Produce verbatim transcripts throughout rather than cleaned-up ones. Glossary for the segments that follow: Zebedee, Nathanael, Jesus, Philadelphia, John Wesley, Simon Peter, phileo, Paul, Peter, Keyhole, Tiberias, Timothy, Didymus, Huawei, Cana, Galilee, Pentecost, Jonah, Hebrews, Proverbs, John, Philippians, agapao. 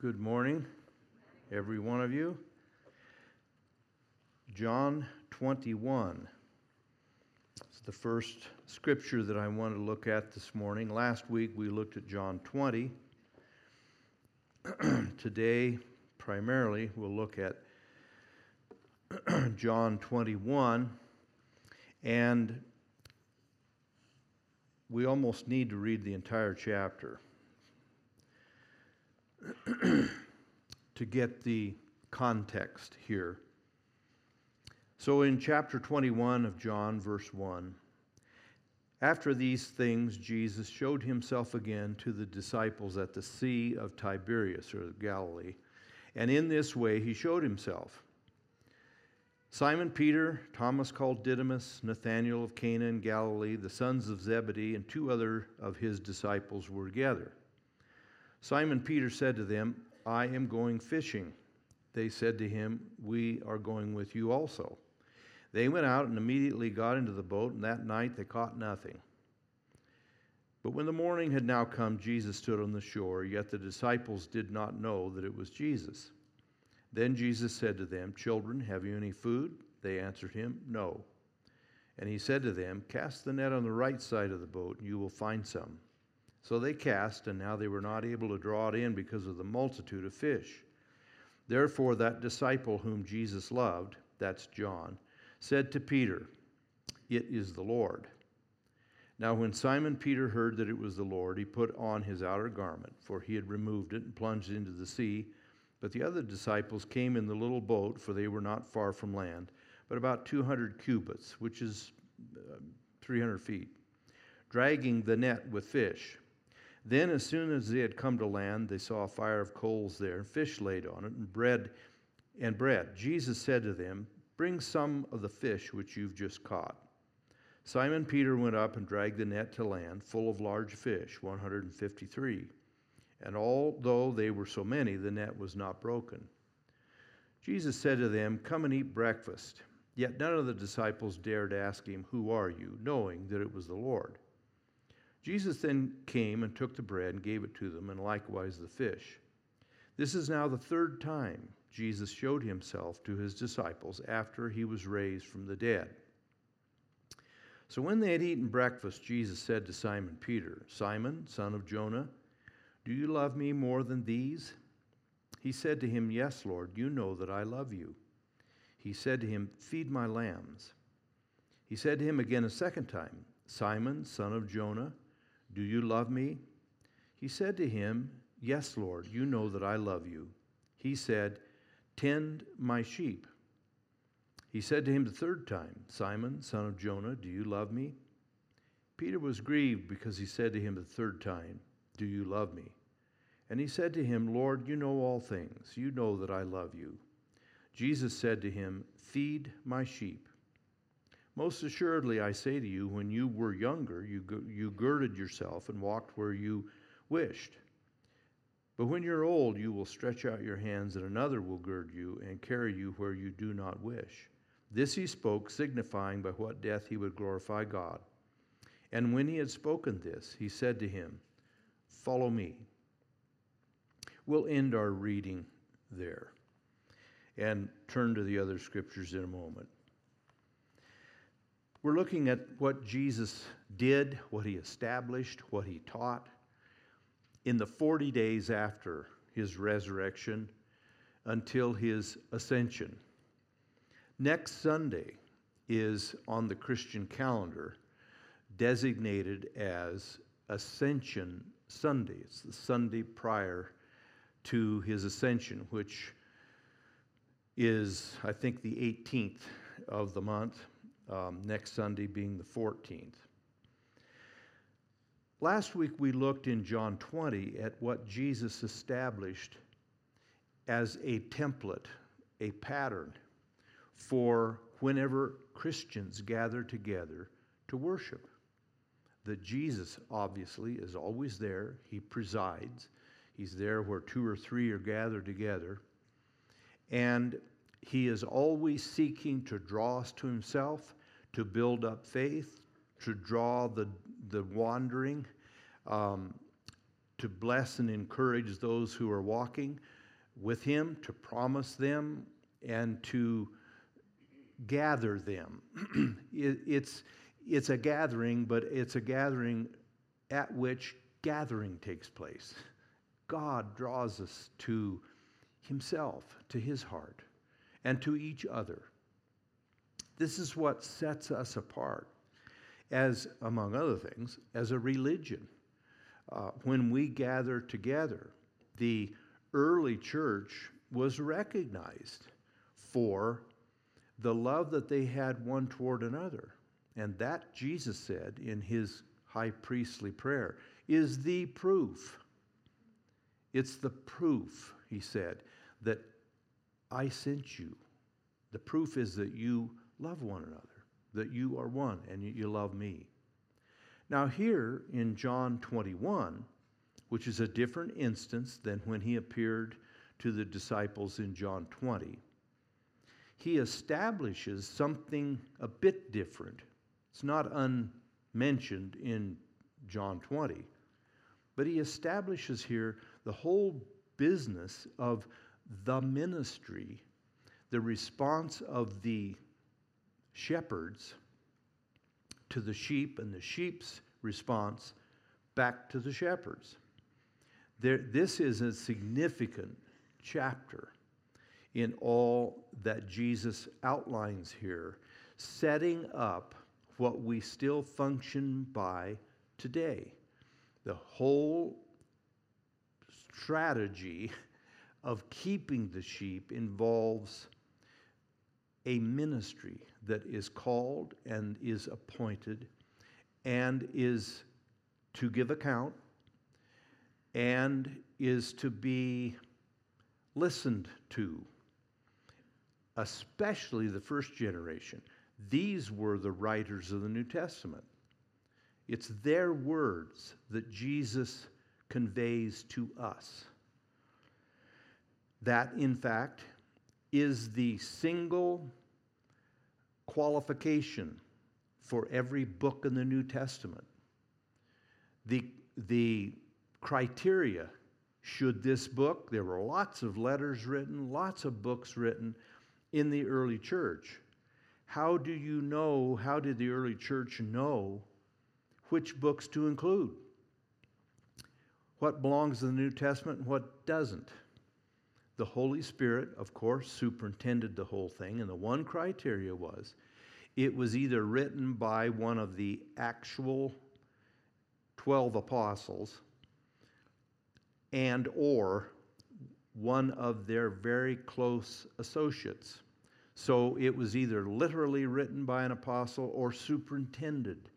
Good morning, every one of you. John twenty-one is the first scripture that I want to look at this morning. Last week we looked at John twenty. Today, primarily, we'll look at John twenty-one. And we almost need to read the entire chapter to get the context here. So in chapter twenty-one of John, verse one, after these things, Jesus showed himself again to the disciples at the Sea of Tiberias, or Galilee, and in this way he showed himself. Simon Peter, Thomas called Didymus, Nathanael of Cana in Galilee, the sons of Zebedee, and two other of his disciples were together. Simon Peter said to them, "I am going fishing." They said to him, "We are going with you also." They went out and immediately got into the boat, and that night they caught nothing. But when the morning had now come, Jesus stood on the shore, yet the disciples did not know that it was Jesus. Then Jesus said to them, "Children, have you any food?" They answered him, "No." And he said to them, "Cast the net on the right side of the boat, and you will find some." So they cast, and now they were not able to draw it in because of the multitude of fish. Therefore that disciple whom Jesus loved, that's John, said to Peter, "It is the Lord." Now when Simon Peter heard that it was the Lord, he put on his outer garment, for he had removed it, and plunged into the sea. But the other disciples came in the little boat, for they were not far from land, but about two hundred cubits, which is uh, three hundred feet, dragging the net with fish. Then as soon as they had come to land, they saw a fire of coals there, and fish laid on it, and bread. And bread. Jesus said to them, "Bring some of the fish which you've just caught." Simon Peter went up and dragged the net to land, full of large fish, one hundred fifty-three. And although they were so many, the net was not broken. Jesus said to them, "Come and eat breakfast." Yet none of the disciples dared ask him, "Who are you?" knowing that it was the Lord. Jesus then came and took the bread and gave it to them, and likewise the fish. This is now the third time Jesus showed himself to his disciples after he was raised from the dead. So when they had eaten breakfast, Jesus said to Simon Peter, "Simon, son of Jonah, do you love me more than these?" He said to him, "Yes, Lord, you know that I love you." He said to him, "Feed my lambs." He said to him again a second time, "Simon, son of Jonah, do you love me?" He said to him, "Yes, Lord, you know that I love you." He said, "Tend my sheep." He said to him the third time, "Simon, son of Jonah, do you love me?" Peter was grieved because he said to him the third time, "Do you love me?" And he said to him, "Lord, you know all things. You know that I love you." Jesus said to him, "Feed my sheep. Most assuredly, I say to you, when you were younger, you you girded yourself and walked where you wished. But when you're old, you will stretch out your hands, and another will gird you and carry you where you do not wish." This he spoke, signifying by what death he would glorify God. And when he had spoken this, he said to him, "Follow me." We'll end our reading there and turn to the other scriptures in a moment. We're looking at what Jesus did, what he established, what he taught in the forty days after his resurrection until his ascension. Next Sunday is on the Christian calendar designated as Ascension Sunday. It's the Sunday prior to his ascension, which is, I think, the eighteenth of the month, um, next Sunday being the fourteenth. Last week we looked in John twenty at what Jesus established as a template, a pattern for whenever Christians gather together to worship. That Jesus, obviously, is always there. He presides. He's there where two or three are gathered together. And he is always seeking to draw us to himself, to build up faith, to draw the, the wandering, um, to bless and encourage those who are walking with him, to promise them, and to gather them. it, it's, it's a gathering, but it's a gathering at which gathering takes place. God draws us to himself, to his heart, and to each other. This is what sets us apart as, among other things, as a religion. Uh, when we gather together, the early church was recognized for the love that they had one toward another. And that, Jesus said in his high priestly prayer, is the proof. It's the proof, he said, that I sent you. The proof is that you love one another, that you are one and you love me. Now here in John twenty-one, which is a different instance than when he appeared to the disciples in John twenty, he establishes something a bit different. It's not unmentioned in John twenty, but he establishes here the whole business of the ministry, the response of the shepherds to the sheep, and the sheep's response back to the shepherds. There, this is a significant chapter in all that Jesus outlines here, setting up what we still function by today. The whole strategy of keeping the sheep involves a ministry that is called and is appointed and is to give account and is to be listened to, especially the first generation. These were the writers of the New Testament. It's their words that Jesus conveys to us. That, in fact, is the single qualification for every book in the New Testament. The, the criteria, should this book, there were lots of letters written, lots of books written in the early church. How do you know, how did the early church know which books to include? What belongs to the New Testament and what doesn't? The Holy Spirit, of course, superintended the whole thing, and the one criteria was it was either written by one of the actual twelve apostles and or one of their very close associates. So it was either literally written by an apostle or superintended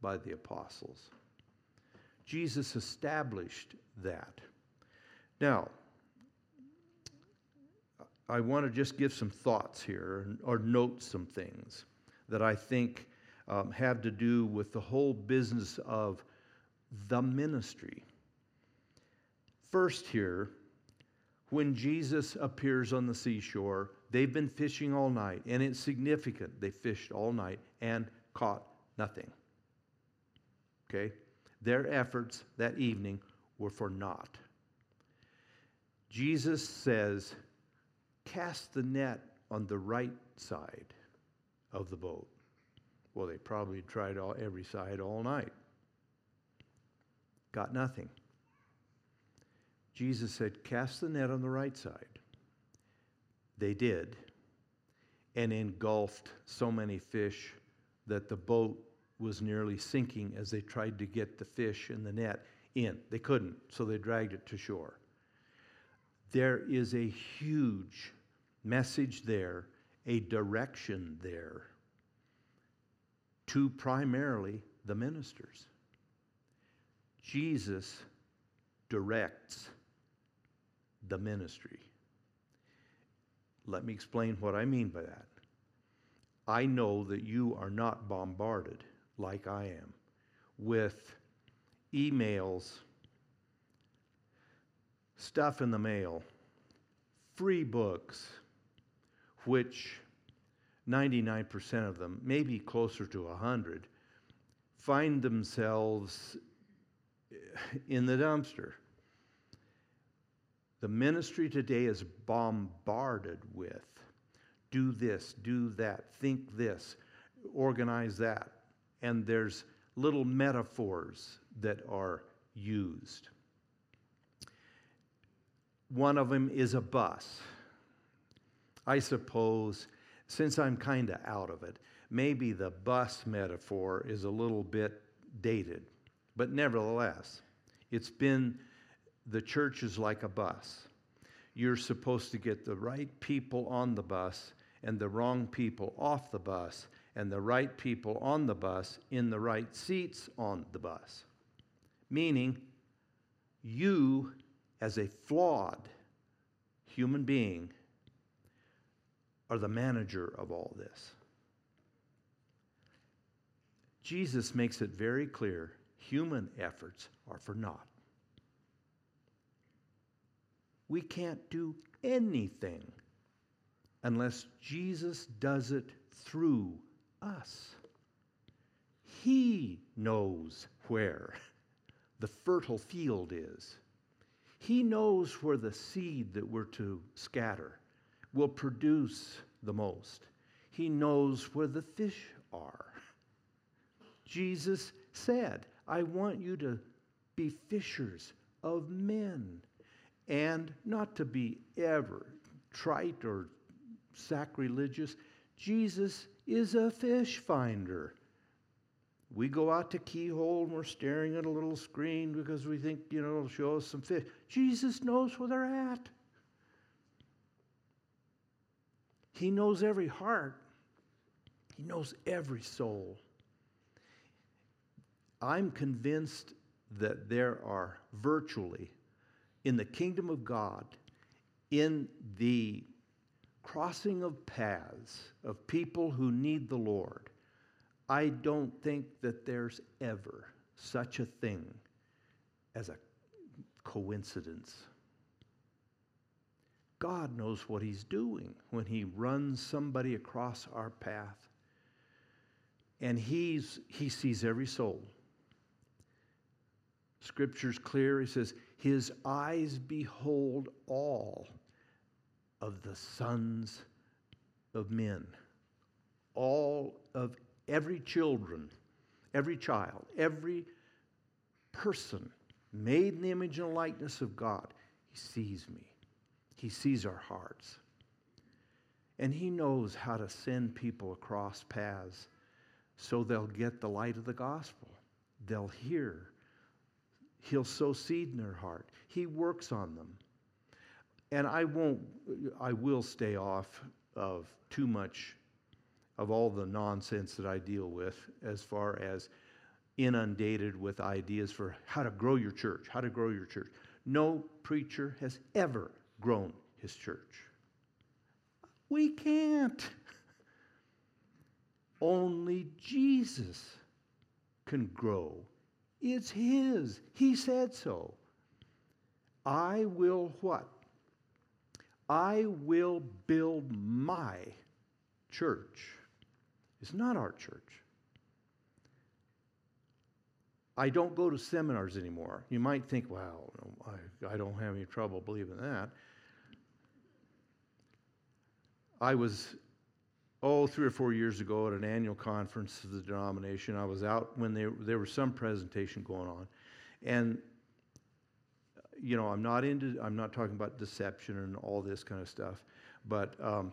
by the apostles. Jesus established that. Now, I want to just give some thoughts here or note some things that I think um, have to do with the whole business of the ministry. First here, when Jesus appears on the seashore, they've been fishing all night, and it's significant. They fished all night and caught nothing. Okay? Their efforts that evening were for naught. Jesus says, cast the net on the right side of the boat. Well, they probably tried all, every side all night. Got nothing. Jesus said, cast the net on the right side. They did, and engulfed so many fish that the boat was nearly sinking as they tried to get the fish and the net in. They couldn't, so they dragged it to shore. There is a huge message there, a direction there to primarily the ministers. Jesus directs the ministry. Let me explain what I mean by that. I know that you are not bombarded like I am with emails, stuff in the mail, free books, which ninety-nine percent of them, maybe closer to one hundred, find themselves in the dumpster The ministry today is bombarded with do this, do that, think this, organize that. And there's little metaphors that are used. One of them is a bus. I suppose, since I'm kind of out of it, maybe the bus metaphor is a little bit dated. But nevertheless, it's been, the church is like a bus. You're supposed to get the right people on the bus and the wrong people off the bus, and the right people on the bus in the right seats on the bus. Meaning, you as a flawed human being are the manager of all this. Jesus makes it very clear, human efforts are for naught. We can't do anything unless Jesus does it through us. He knows where the fertile field is. He knows where the seed that we're to scatter will produce the most. He knows where the fish are. Jesus said, I want you to be fishers of men, and not to be ever trite or sacrilegious. Jesus is a fish finder. We go out to Keyhole and we're staring at a little screen because we think, you know, it'll show us some fish. Jesus knows where they're at. He knows every heart. He knows every soul. I'm convinced that there are virtually, in the kingdom of God, in the crossing of paths of people who need the Lord, I don't think that there's ever such a thing as a coincidence. God knows what he's doing when he runs somebody across our path. And he's, he sees every soul. Scripture's clear. He says, his eyes behold all of the sons of men, all of every children, every child, every person made in the image and likeness of God. He sees me. He sees our hearts. And he knows how to send people across paths so they'll get the light of the gospel. They'll hear. He'll sow seed in their heart. He works on them. And I won't, I will stay off of too much of all the nonsense that I deal with as far as inundated with ideas for how to grow your church, how to grow your church. No preacher has ever grown his church. We can't. Only Jesus can grow. It's his. He said so. I will what? I will build my church. It's not our church. I don't go to seminars anymore. You might think, well, I, I don't have any trouble believing that. I was, oh, three or four years ago at an annual conference of the denomination. I was out when they, there was some presentation going on. And, you know, I'm not into, I'm not talking about deception and all this kind of stuff. But um,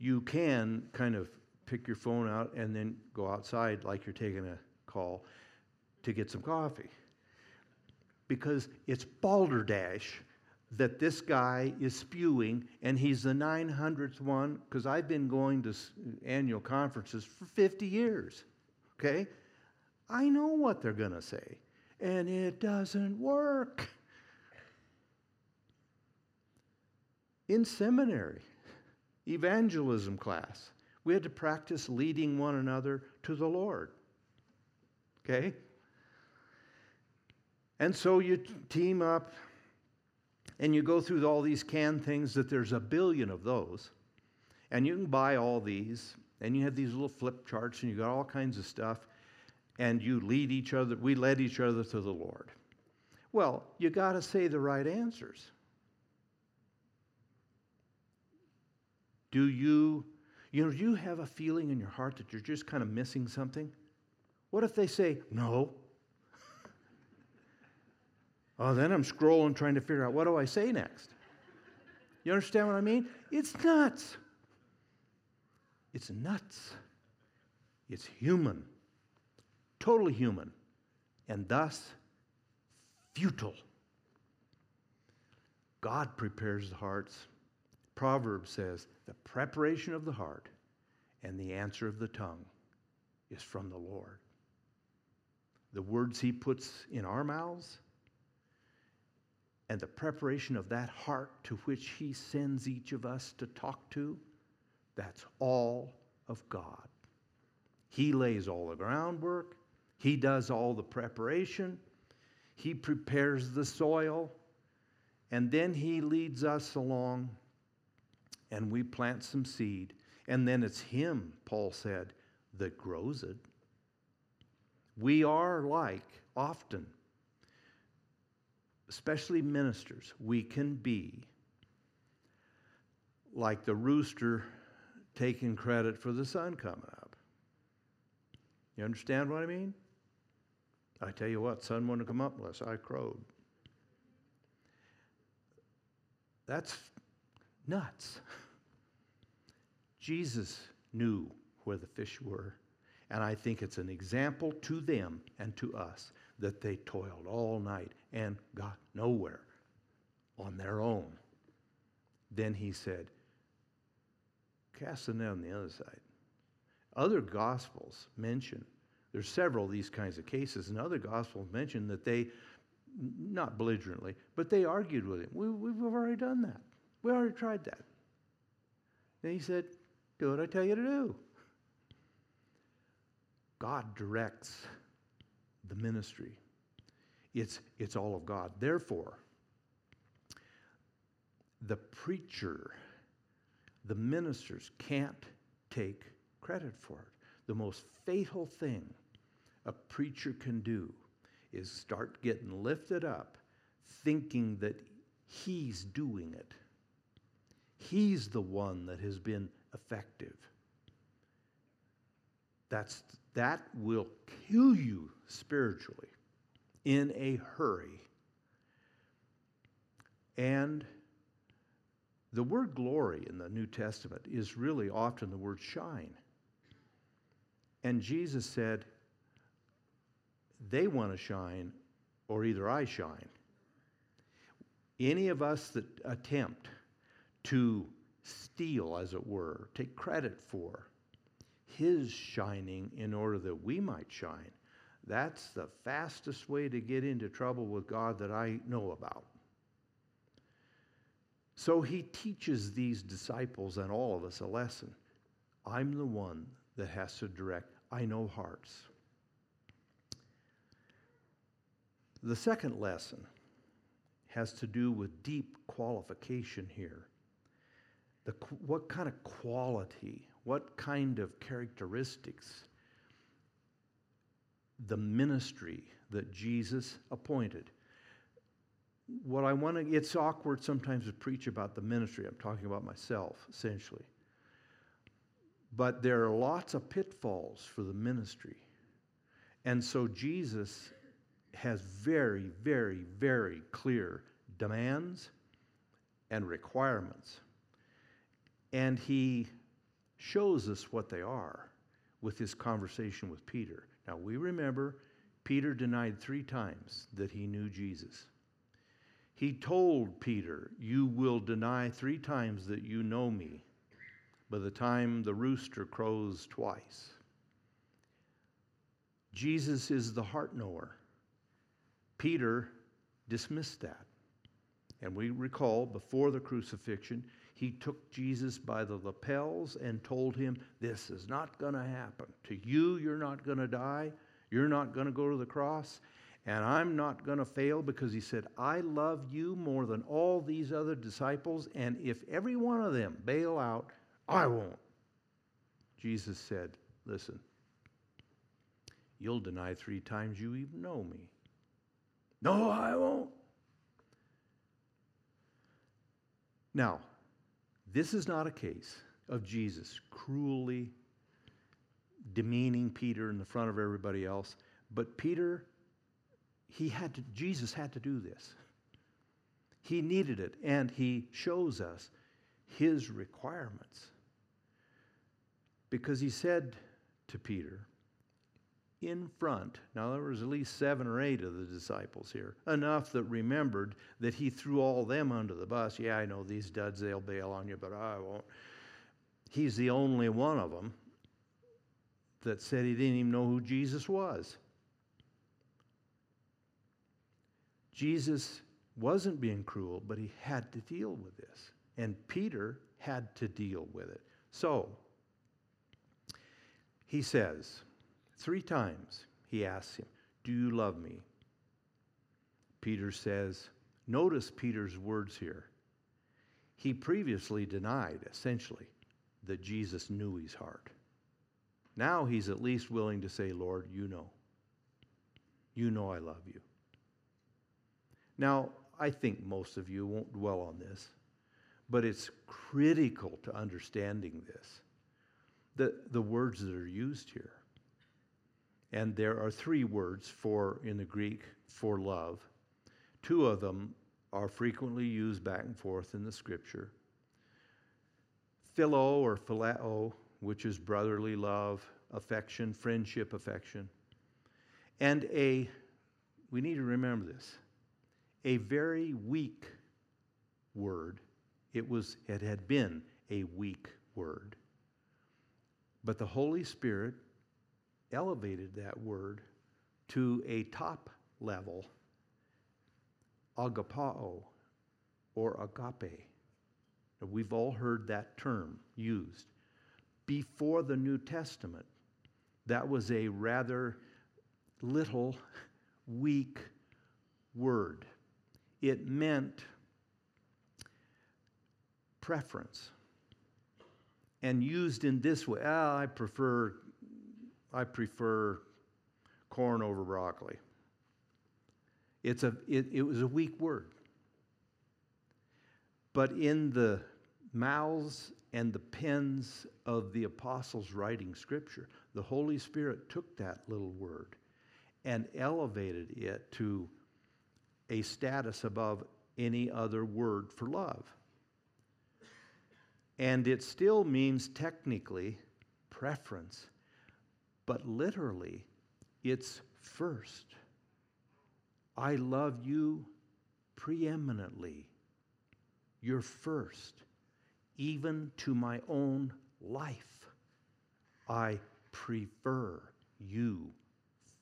you can kind of pick your phone out and then go outside like you're taking a call to get some coffee, because it's balderdash that this guy is spewing, and he's the nine hundredth one, because I've been going to annual conferences for fifty years, okay? I know what they're going to say, and it doesn't work. In seminary, evangelism class, we had to practice leading one another to the Lord, okay? And so you t- team up, and you go through all these canned things that there's a billion of those, and you can buy all these, and you have these little flip charts, and you got all kinds of stuff, and you lead each other, we led each other to the Lord. Well, you got to say the right answers. Do you, you know, do you have a feeling in your heart that you're just kind of missing something? What if they say, no? Oh, then I'm scrolling trying to figure out, what do I say next? You understand what I mean? It's nuts. It's nuts. It's human. Totally human. And thus, futile. God prepares the hearts. Proverbs says, the preparation of the heart and the answer of the tongue is from the Lord. The words He puts in our mouths and the preparation of that heart to which He sends each of us to talk to, that's all of God. He lays all the groundwork. He does all the preparation. He prepares the soil. And then He leads us along and we plant some seed. And then it's Him, Paul said, that grows it. We are like, often, especially ministers, we can be like the rooster taking credit for the sun coming up. You understand what I mean? I tell you what, sun wouldn't come up unless I crowed. That's nuts. Jesus knew where the fish were, and I think it's an example to them and to us that they toiled all night and got nowhere on their own. Then He said, cast the net on the other side. Other Gospels mention, there's several of these kinds of cases, and other Gospels mention that they, not belligerently, but they argued with Him. We, we've already done that. We already tried that. And He said, do what I tell you to do. God directs the ministry. It's, it's all of God. Therefore, the preacher, the ministers can't take credit for it. The most fatal thing a preacher can do is start getting lifted up, thinking that he's doing it. He's the one that has been effective. That's, that will kill you spiritually in a hurry. And the word glory in the New Testament is really often the word shine. And Jesus said, they want to shine, or either I shine. Any of us that attempt to steal, as it were, take credit for His shining in order that we might shine, that's the fastest way to get into trouble with God that I know about. So He teaches these disciples and all of us a lesson. I'm the one that has to direct. I know hearts. The second lesson has to do with deep qualification here. The, what kind of quality, what kind of characteristics the ministry that Jesus appointed. What I want to, it's awkward sometimes to preach about the ministry. I'm talking about myself, essentially. But there are lots of pitfalls for the ministry. And so Jesus has very, very, very clear demands and requirements. And He shows us what they are with His conversation with Peter. Now, we remember Peter denied three times that he knew Jesus. He told Peter, you will deny three times that you know me by the time the rooster crows twice. Jesus is the heart knower. Peter dismissed that. And we recall before the crucifixion, he took Jesus by the lapels and told him, this is not going to happen. To you, you're not going to die. You're not going to go to the cross. And I'm not going to fail, because he said, I love you more than all these other disciples, and if every one of them bail out, I won't. Jesus said, listen, you'll deny three times you even know me. No, I won't. Now, this is not a case of Jesus, cruelly demeaning Peter in the front of everybody else. But Peter, he had to, Jesus had to do this. He needed it, and he shows us his requirements. Because he said to Peter, in front, now there was at least seven or eight of the disciples here, enough that remembered that he threw all them under the bus. Yeah, I know these duds, they'll bail on you, but I won't. He's the only one of them that said he didn't even know who Jesus was. Jesus wasn't being cruel, but he had to deal with this. And Peter had to deal with it. So, he says, three times he asks him, do you love me? Peter says, notice Peter's words here. He previously denied, essentially, that Jesus knew his heart. Now he's at least willing to say, Lord, you know. You know I love you. Now, I think most of you won't dwell on this, but it's critical to understanding this, the, the words that are used here. And there are three words for, in the Greek, for love. Two of them are frequently used back and forth in the Scripture. Philo or phileo, which is brotherly love, affection, friendship, affection. And a, we need to remember this, a very weak word. It was, it had been a weak word. But the Holy Spirit elevated that word to a top level, agapao, or agape. Now, we've all heard that term used. Before the New Testament, that was a rather little, weak word. It meant preference. And used in this way, ah, I prefer I prefer corn over broccoli. It's a, it, it was a weak word. But in the mouths and the pens of the apostles writing Scripture, the Holy Spirit took that little word and elevated it to a status above any other word for love. And it still means technically preference. But literally, it's first. I love you preeminently. You're first. Even to my own life, I prefer you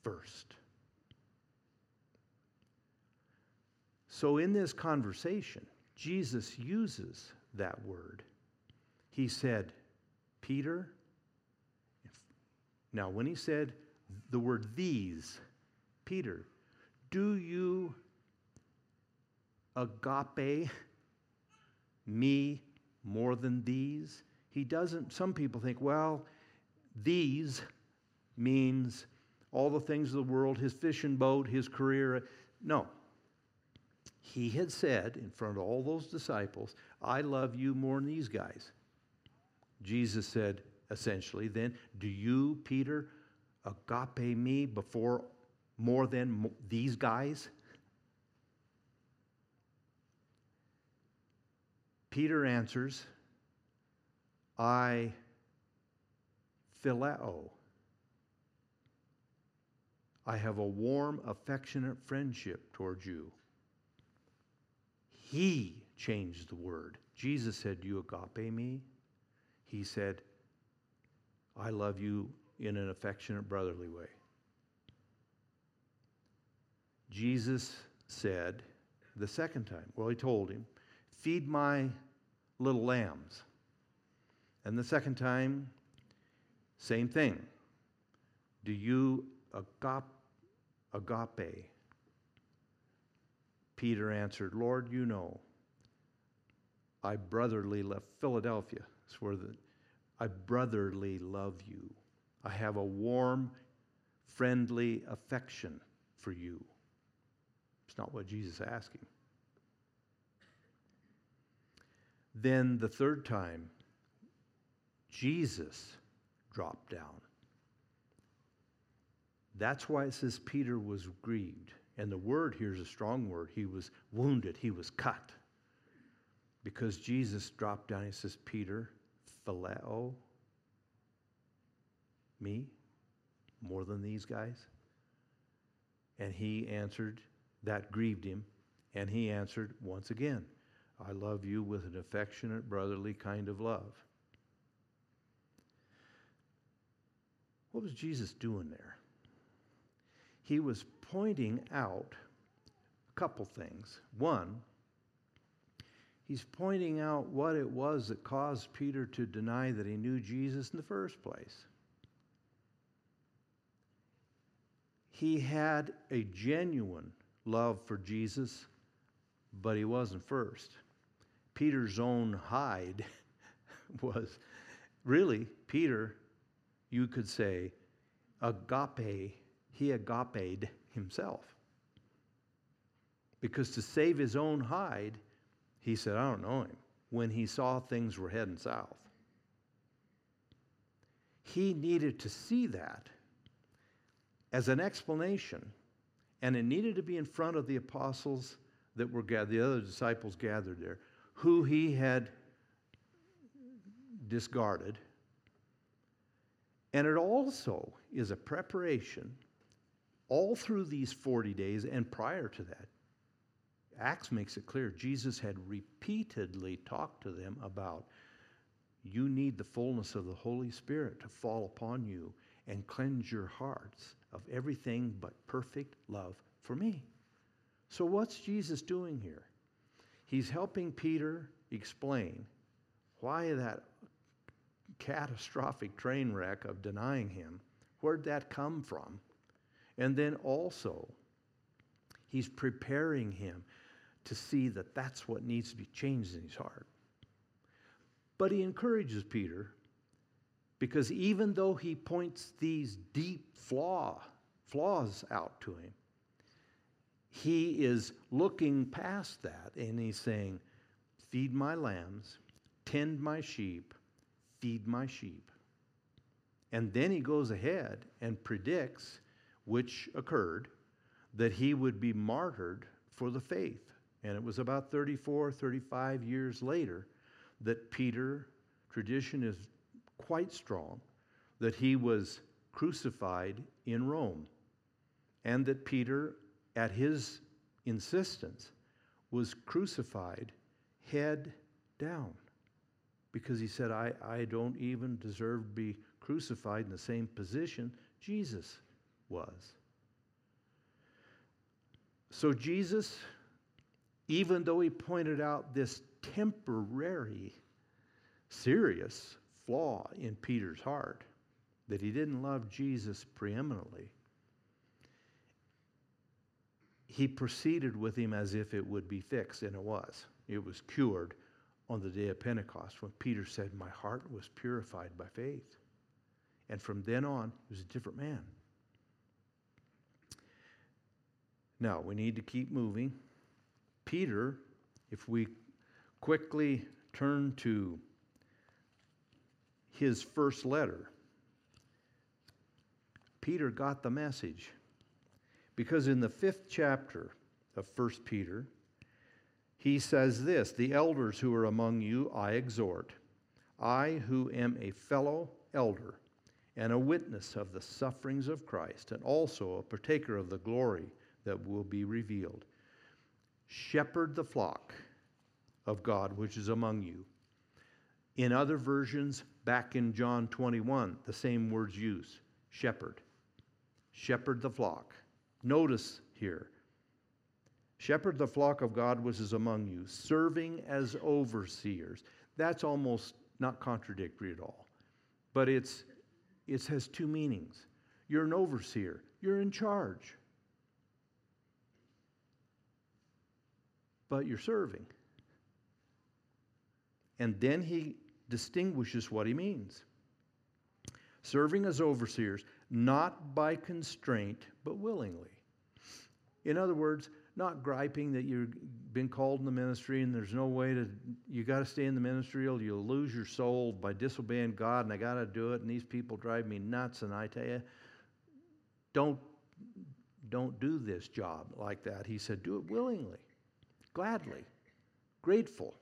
first. So in this conversation, Jesus uses that word. He said, Peter, now, when he said the word these, Peter, do you agape me more than these? He doesn't, some people think, well, these means all the things of the world, his fishing boat, his career. No. He had said in front of all those disciples, I love you more than these guys. Jesus said, essentially, then, do you, Peter, agape me before more than mo- these guys? Peter answers, I phileo. I have a warm, affectionate friendship towards you. He changed the word. Jesus said, do you agape me? He said, I love you in an affectionate, brotherly way. Jesus said the second time, well, he told him, feed my little lambs. And the second time, same thing. Do you agape? Peter answered, Lord, you know, I brotherly love Philadelphia. It's where the I brotherly love you. I have a warm, friendly affection for you. It's not what Jesus asked him. Then the third time, Jesus dropped down. That's why it says Peter was grieved. And the word here is a strong word. He was wounded. He was cut. Because Jesus dropped down. He says, Peter, phileo me more than these guys? And he answered, that grieved him. And he answered once again, I love you with an affectionate, brotherly kind of love. What was Jesus doing there? He was pointing out a couple things. One, he's pointing out what it was that caused Peter to deny that he knew Jesus in the first place. He had a genuine love for Jesus, but he wasn't first. Peter's own hide was really, Peter, you could say, agape, he agaped himself. Because to save his own hide, he said, I don't know him, when he saw things were heading south. He needed to see that as an explanation, and it needed to be in front of the apostles that were gathered, the other disciples gathered there, who he had discarded. And it also is a preparation all through these forty days and prior to that. Acts makes it clear Jesus had repeatedly talked to them about, you need the fullness of the Holy Spirit to fall upon you and cleanse your hearts of everything but perfect love for me. So what's Jesus doing here? He's helping Peter explain why that catastrophic train wreck of denying him, where'd that come from? And then also, he's preparing him to see that that's what needs to be changed in his heart. But he encourages Peter, because even though he points these deep flaw, flaws out to him, he is looking past that, and he's saying, feed my lambs, tend my sheep, feed my sheep. And then he goes ahead and predicts, which occurred, that he would be martyred for the faith. And it was about thirty-four, thirty-five years later that Peter, tradition is quite strong, that he was crucified in Rome, and that Peter, at his insistence, was crucified head down, because he said, I, I don't even deserve to be crucified in the same position Jesus was. So Jesus, even though he pointed out this temporary, serious flaw in Peter's heart, that he didn't love Jesus preeminently, he proceeded with him as if it would be fixed, and it was. It was cured on the day of Pentecost when Peter said, my heart was purified by faith. And from then on, he was a different man. Now, we need to keep moving. Peter, if we quickly turn to his first letter, Peter got the message. Because in the fifth chapter of First Peter, he says this, the elders who are among you I exhort, I who am a fellow elder and a witness of the sufferings of Christ, and also a partaker of the glory that will be revealed. Shepherd the flock of God which is among you. In other versions, back in John twenty-one, the same words used, shepherd. Shepherd the flock. Notice here, shepherd the flock of God which is among you, serving as overseers. That's almost not contradictory at all, but it's it has two meanings. You're an overseer. You're in charge, but you're serving. And then he distinguishes what he means. Serving as overseers, not by constraint, but willingly. In other words, not griping that you've been called in the ministry and there's no way to, you got to stay in the ministry or you'll lose your soul by disobeying God, and I got to do it, and these people drive me nuts, and I tell you, don't, don't do this job like that. He said, do it willingly, gladly, grateful.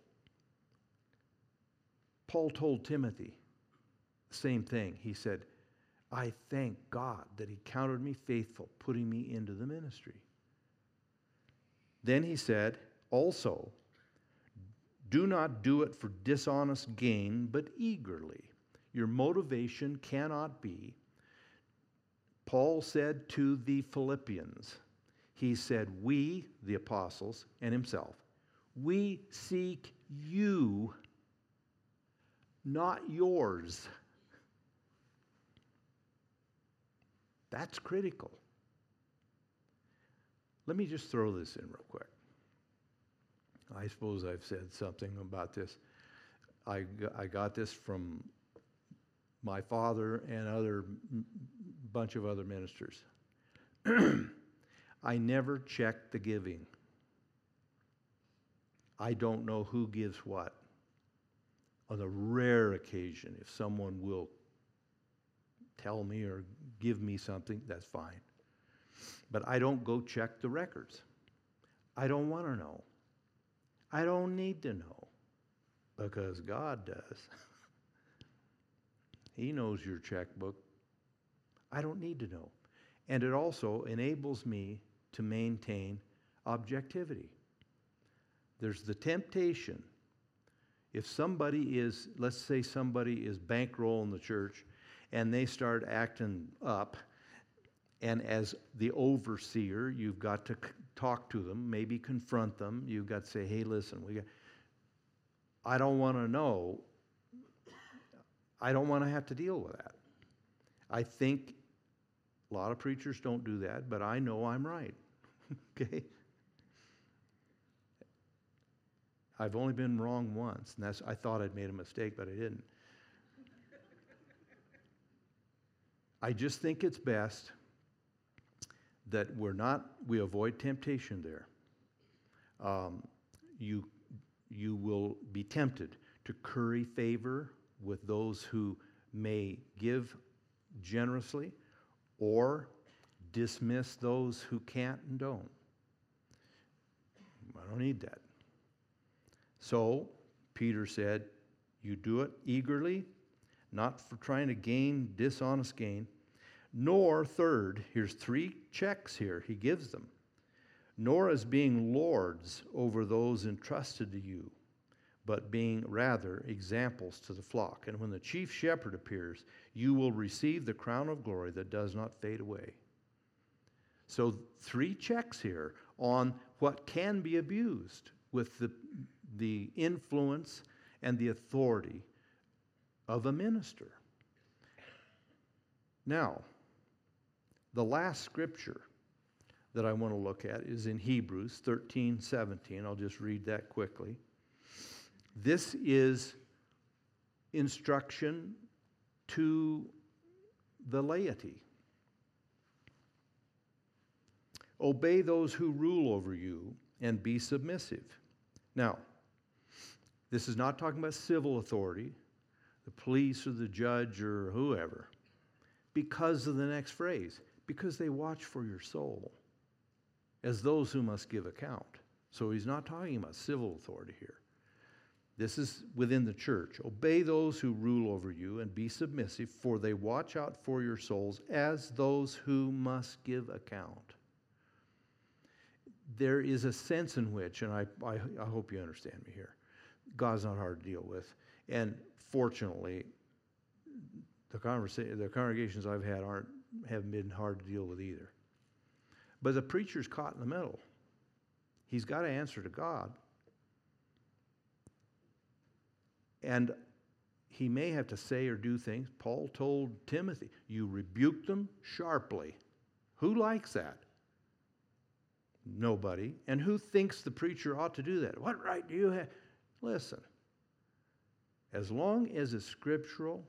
Paul told Timothy the same thing. He said, I thank God that he counted me faithful, putting me into the ministry. Then he said, also, do not do it for dishonest gain, but eagerly. Your motivation cannot be, Paul said to the Philippians, he said, we, the apostles, and himself, we seek you, not yours. That's critical. Let me just throw this in real quick. I suppose I've said something about this. I, I got this from my father and other bunch of other ministers. I never check the giving. I don't know who gives what. On a rare occasion, if someone will tell me or give me something, that's fine. But I don't go check the records. I don't want to know. I don't need to know, because God does. He knows your checkbook. I don't need to know. And it also enables me to maintain objectivity. There's the temptation. If somebody is, let's say somebody is bankrolling the church and they start acting up, and as the overseer, you've got to talk to them, maybe confront them. You've got to say, hey, listen, we got, I don't want to know. I don't want to have to deal with that. I think a lot of preachers don't do that, but I know I'm right. Okay? I've only been wrong once, and that's, I thought I'd made a mistake, but I didn't. I just think it's best that we're not, we avoid temptation there. Um, you, you will be tempted to curry favor with those who may give generously or dismiss those who can't and don't. I don't need that. So Peter said, you do it eagerly, not for trying to gain dishonest gain, nor, third, here's three checks here, he gives them, nor as being lords over those entrusted to you, but being rather examples to the flock. And when the chief shepherd appears, you will receive the crown of glory that does not fade away. So three checks here on what can be abused with the, the influence and the authority of a minister. Now, the last scripture that I want to look at is in Hebrews thirteen seventeen. I'll just read that quickly. This is instruction to the laity. Obey those who rule over you and be submissive. Now, this is not talking about civil authority, the police or the judge or whoever, because of the next phrase, because they watch for your soul as those who must give account. So he's not talking about civil authority here. This is within the church. Obey those who rule over you and be submissive, for they watch out for your souls as those who must give account. There is a sense in which, and I, I, I hope you understand me here, God's not hard to deal with. And fortunately, the, conversa- the congregations I've had aren't, haven't been hard to deal with either. But the preacher's caught in the middle. He's got to answer to God. And he may have to say or do things. Paul told Timothy, you rebuke them sharply. Who likes that? Nobody. And who thinks the preacher ought to do that? What right do you have? Listen, as long as it's scriptural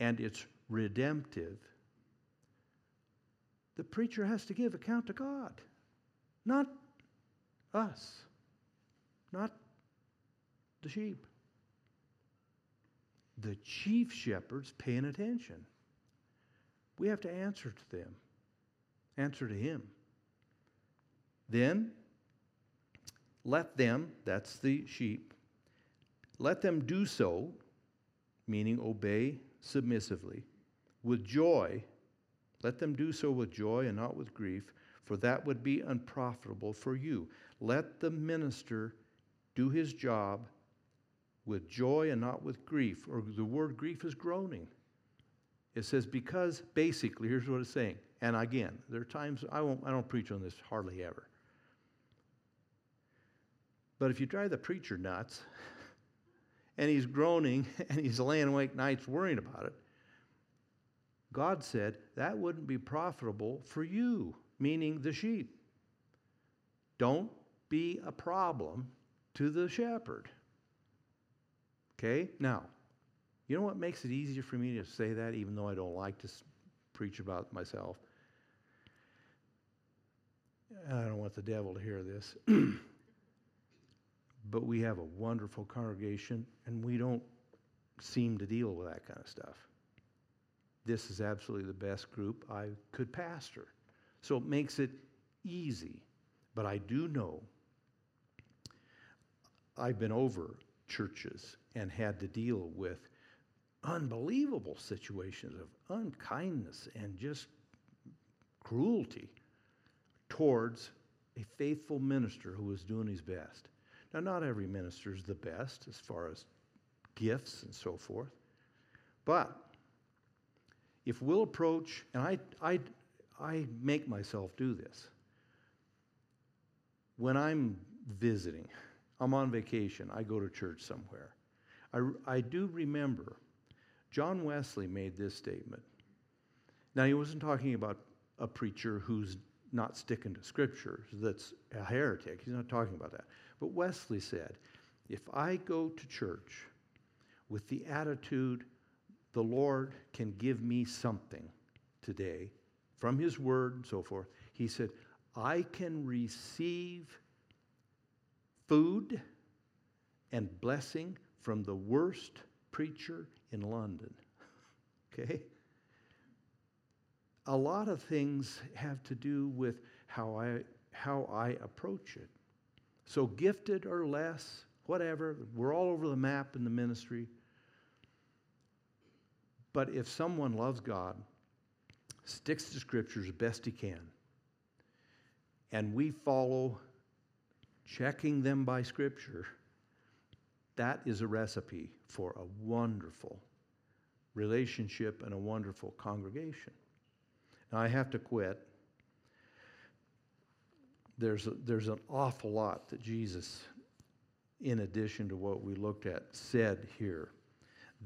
and it's redemptive, the preacher has to give account to God. Not us. Not the sheep. The chief shepherd's paying attention. We have to answer to them. Answer to him. Then, let them, that's the sheep, let them do so, meaning obey submissively, with joy. Let them do so with joy and not with grief, for that would be unprofitable for you. Let the minister do his job with joy and not with grief. Or the word grief is groaning. It says because, basically, here's what it's saying. And again, there are times, I won't, I don't preach on this hardly ever. But if you drive the preacher nuts, and he's groaning, and he's laying awake nights worrying about it, God said, that wouldn't be profitable for you, meaning the sheep. Don't be a problem to the shepherd. Okay? Now, you know what makes it easier for me to say that, even though I don't like to preach about myself? I don't want the devil to hear this. But we have a wonderful congregation, and we don't seem to deal with that kind of stuff. This is absolutely the best group I could pastor. So it makes it easy. But I do know I've been over churches and had to deal with unbelievable situations of unkindness and just cruelty towards a faithful minister who was doing his best. Now, not every minister is the best as far as gifts and so forth. But if we'll approach, and I, I, I make myself do this. When I'm visiting, I'm on vacation, I go to church somewhere. I, I do remember John Wesley made this statement. Now, he wasn't talking about a preacher who's not sticking to Scripture, that's a heretic. He's not talking about that. But Wesley said, if I go to church with the attitude, the Lord can give me something today from his word and so forth, he said, I can receive food and blessing from the worst preacher in London. Okay? A lot of things have to do with how I how I approach it. So gifted or less, whatever, we're all over the map in the ministry. But if someone loves God, sticks to Scripture as best he can, and we follow checking them by Scripture, that is a recipe for a wonderful relationship and a wonderful congregation. Now, I have to quit. There's, a, there's an awful lot that Jesus, in addition to what we looked at, said here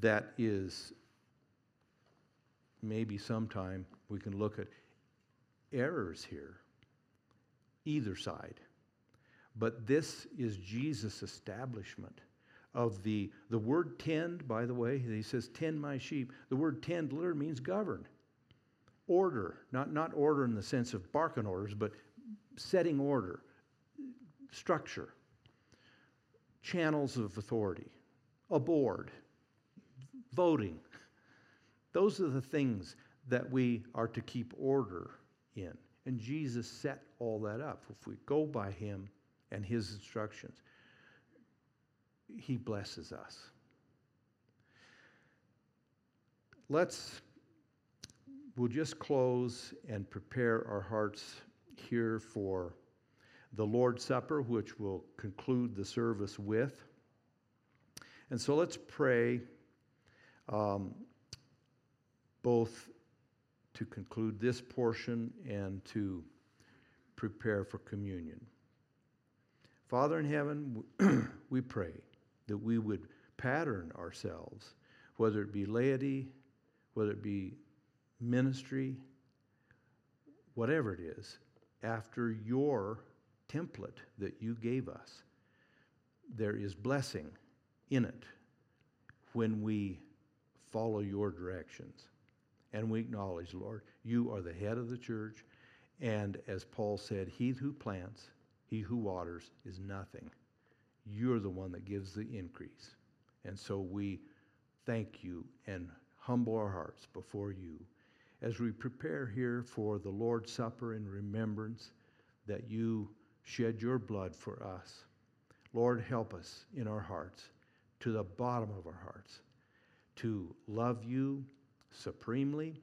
that is, maybe sometime we can look at errors here, either side. But this is Jesus' establishment of the, the word tend, by the way, he says, tend my sheep. The word tend literally means govern. Order, not, not order in the sense of barking orders, but setting order, structure, channels of authority, a board, voting. Those are the things that we are to keep order in. And Jesus set all that up. If we go by him and his instructions, he blesses us. Let's We'll just close and prepare our hearts here for the Lord's Supper, which we'll conclude the service with. And so let's pray um, both to conclude this portion and to prepare for communion. Father in heaven, we pray that we would pattern ourselves, whether it be laity, whether it be ministry, whatever it is, after your template that you gave us. There is blessing in it when we follow your directions. And we acknowledge, Lord, you are the head of the church, And as Paul said, he who plants, he who waters is nothing. You're the one that gives the increase. And so we thank you and humble our hearts before you as we prepare here for the Lord's Supper in remembrance that you shed your blood for us. Lord, help us in our hearts, to the bottom of our hearts, to love you supremely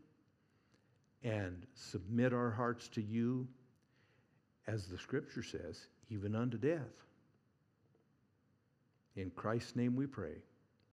and submit our hearts to you, as the Scripture says, even unto death. In Christ's name we pray.